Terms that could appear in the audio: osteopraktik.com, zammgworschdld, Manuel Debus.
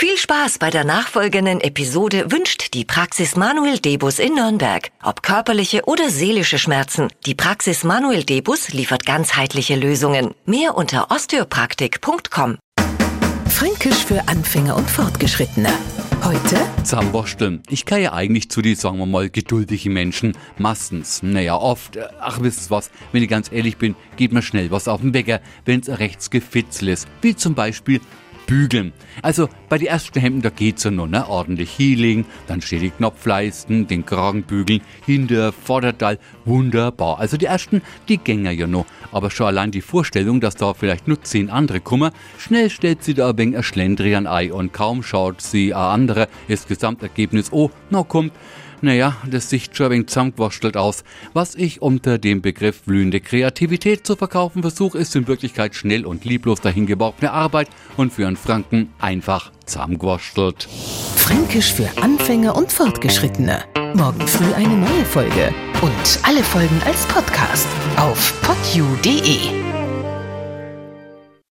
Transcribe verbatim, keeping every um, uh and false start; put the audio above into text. Viel Spaß bei der nachfolgenden Episode wünscht die Praxis Manuel Debus in Nürnberg. Ob körperliche oder seelische Schmerzen, die Praxis Manuel Debus liefert ganzheitliche Lösungen. Mehr unter osteopraktik punkt com. Fränkisch für Anfänger und Fortgeschrittene. Heute? Zammgworschdl. Ich kann ja eigentlich zu die, sagen wir mal, geduldigen Menschen. Meistens, naja, oft. Ach, wisst ihr was? Wenn ich ganz ehrlich bin, geht mir schnell was auf den Wecker, wenn's rechts gefitzel ist. Wie zum Beispiel bügeln. Also bei den ersten Hemden, da geht's ja noch, ne? Ordentlich hinlegen, dann steht die Knopfleisten, den Kragen bügeln, Hinter-, Vorderteil, wunderbar. Also die ersten, die gänger ja noch. Aber schon allein die Vorstellung, dass da vielleicht nur zehn andere kommen, schnell stellt sie da ein wenig ein Schlendrian ein und kaum schaut sie a andere, das Gesamtergebnis, oh, na kommt, naja, das sieht schon ein wenig zammgworschdld aus. Was ich unter dem Begriff blühende Kreativität zu verkaufen versuche, ist in Wirklichkeit schnell und lieblos dahingeworfene Arbeit und für einen Franken einfach zammgworschdld. Fränkisch für Anfänger und Fortgeschrittene. Morgen früh eine neue Folge. Und alle Folgen als Podcast auf podju punkt de.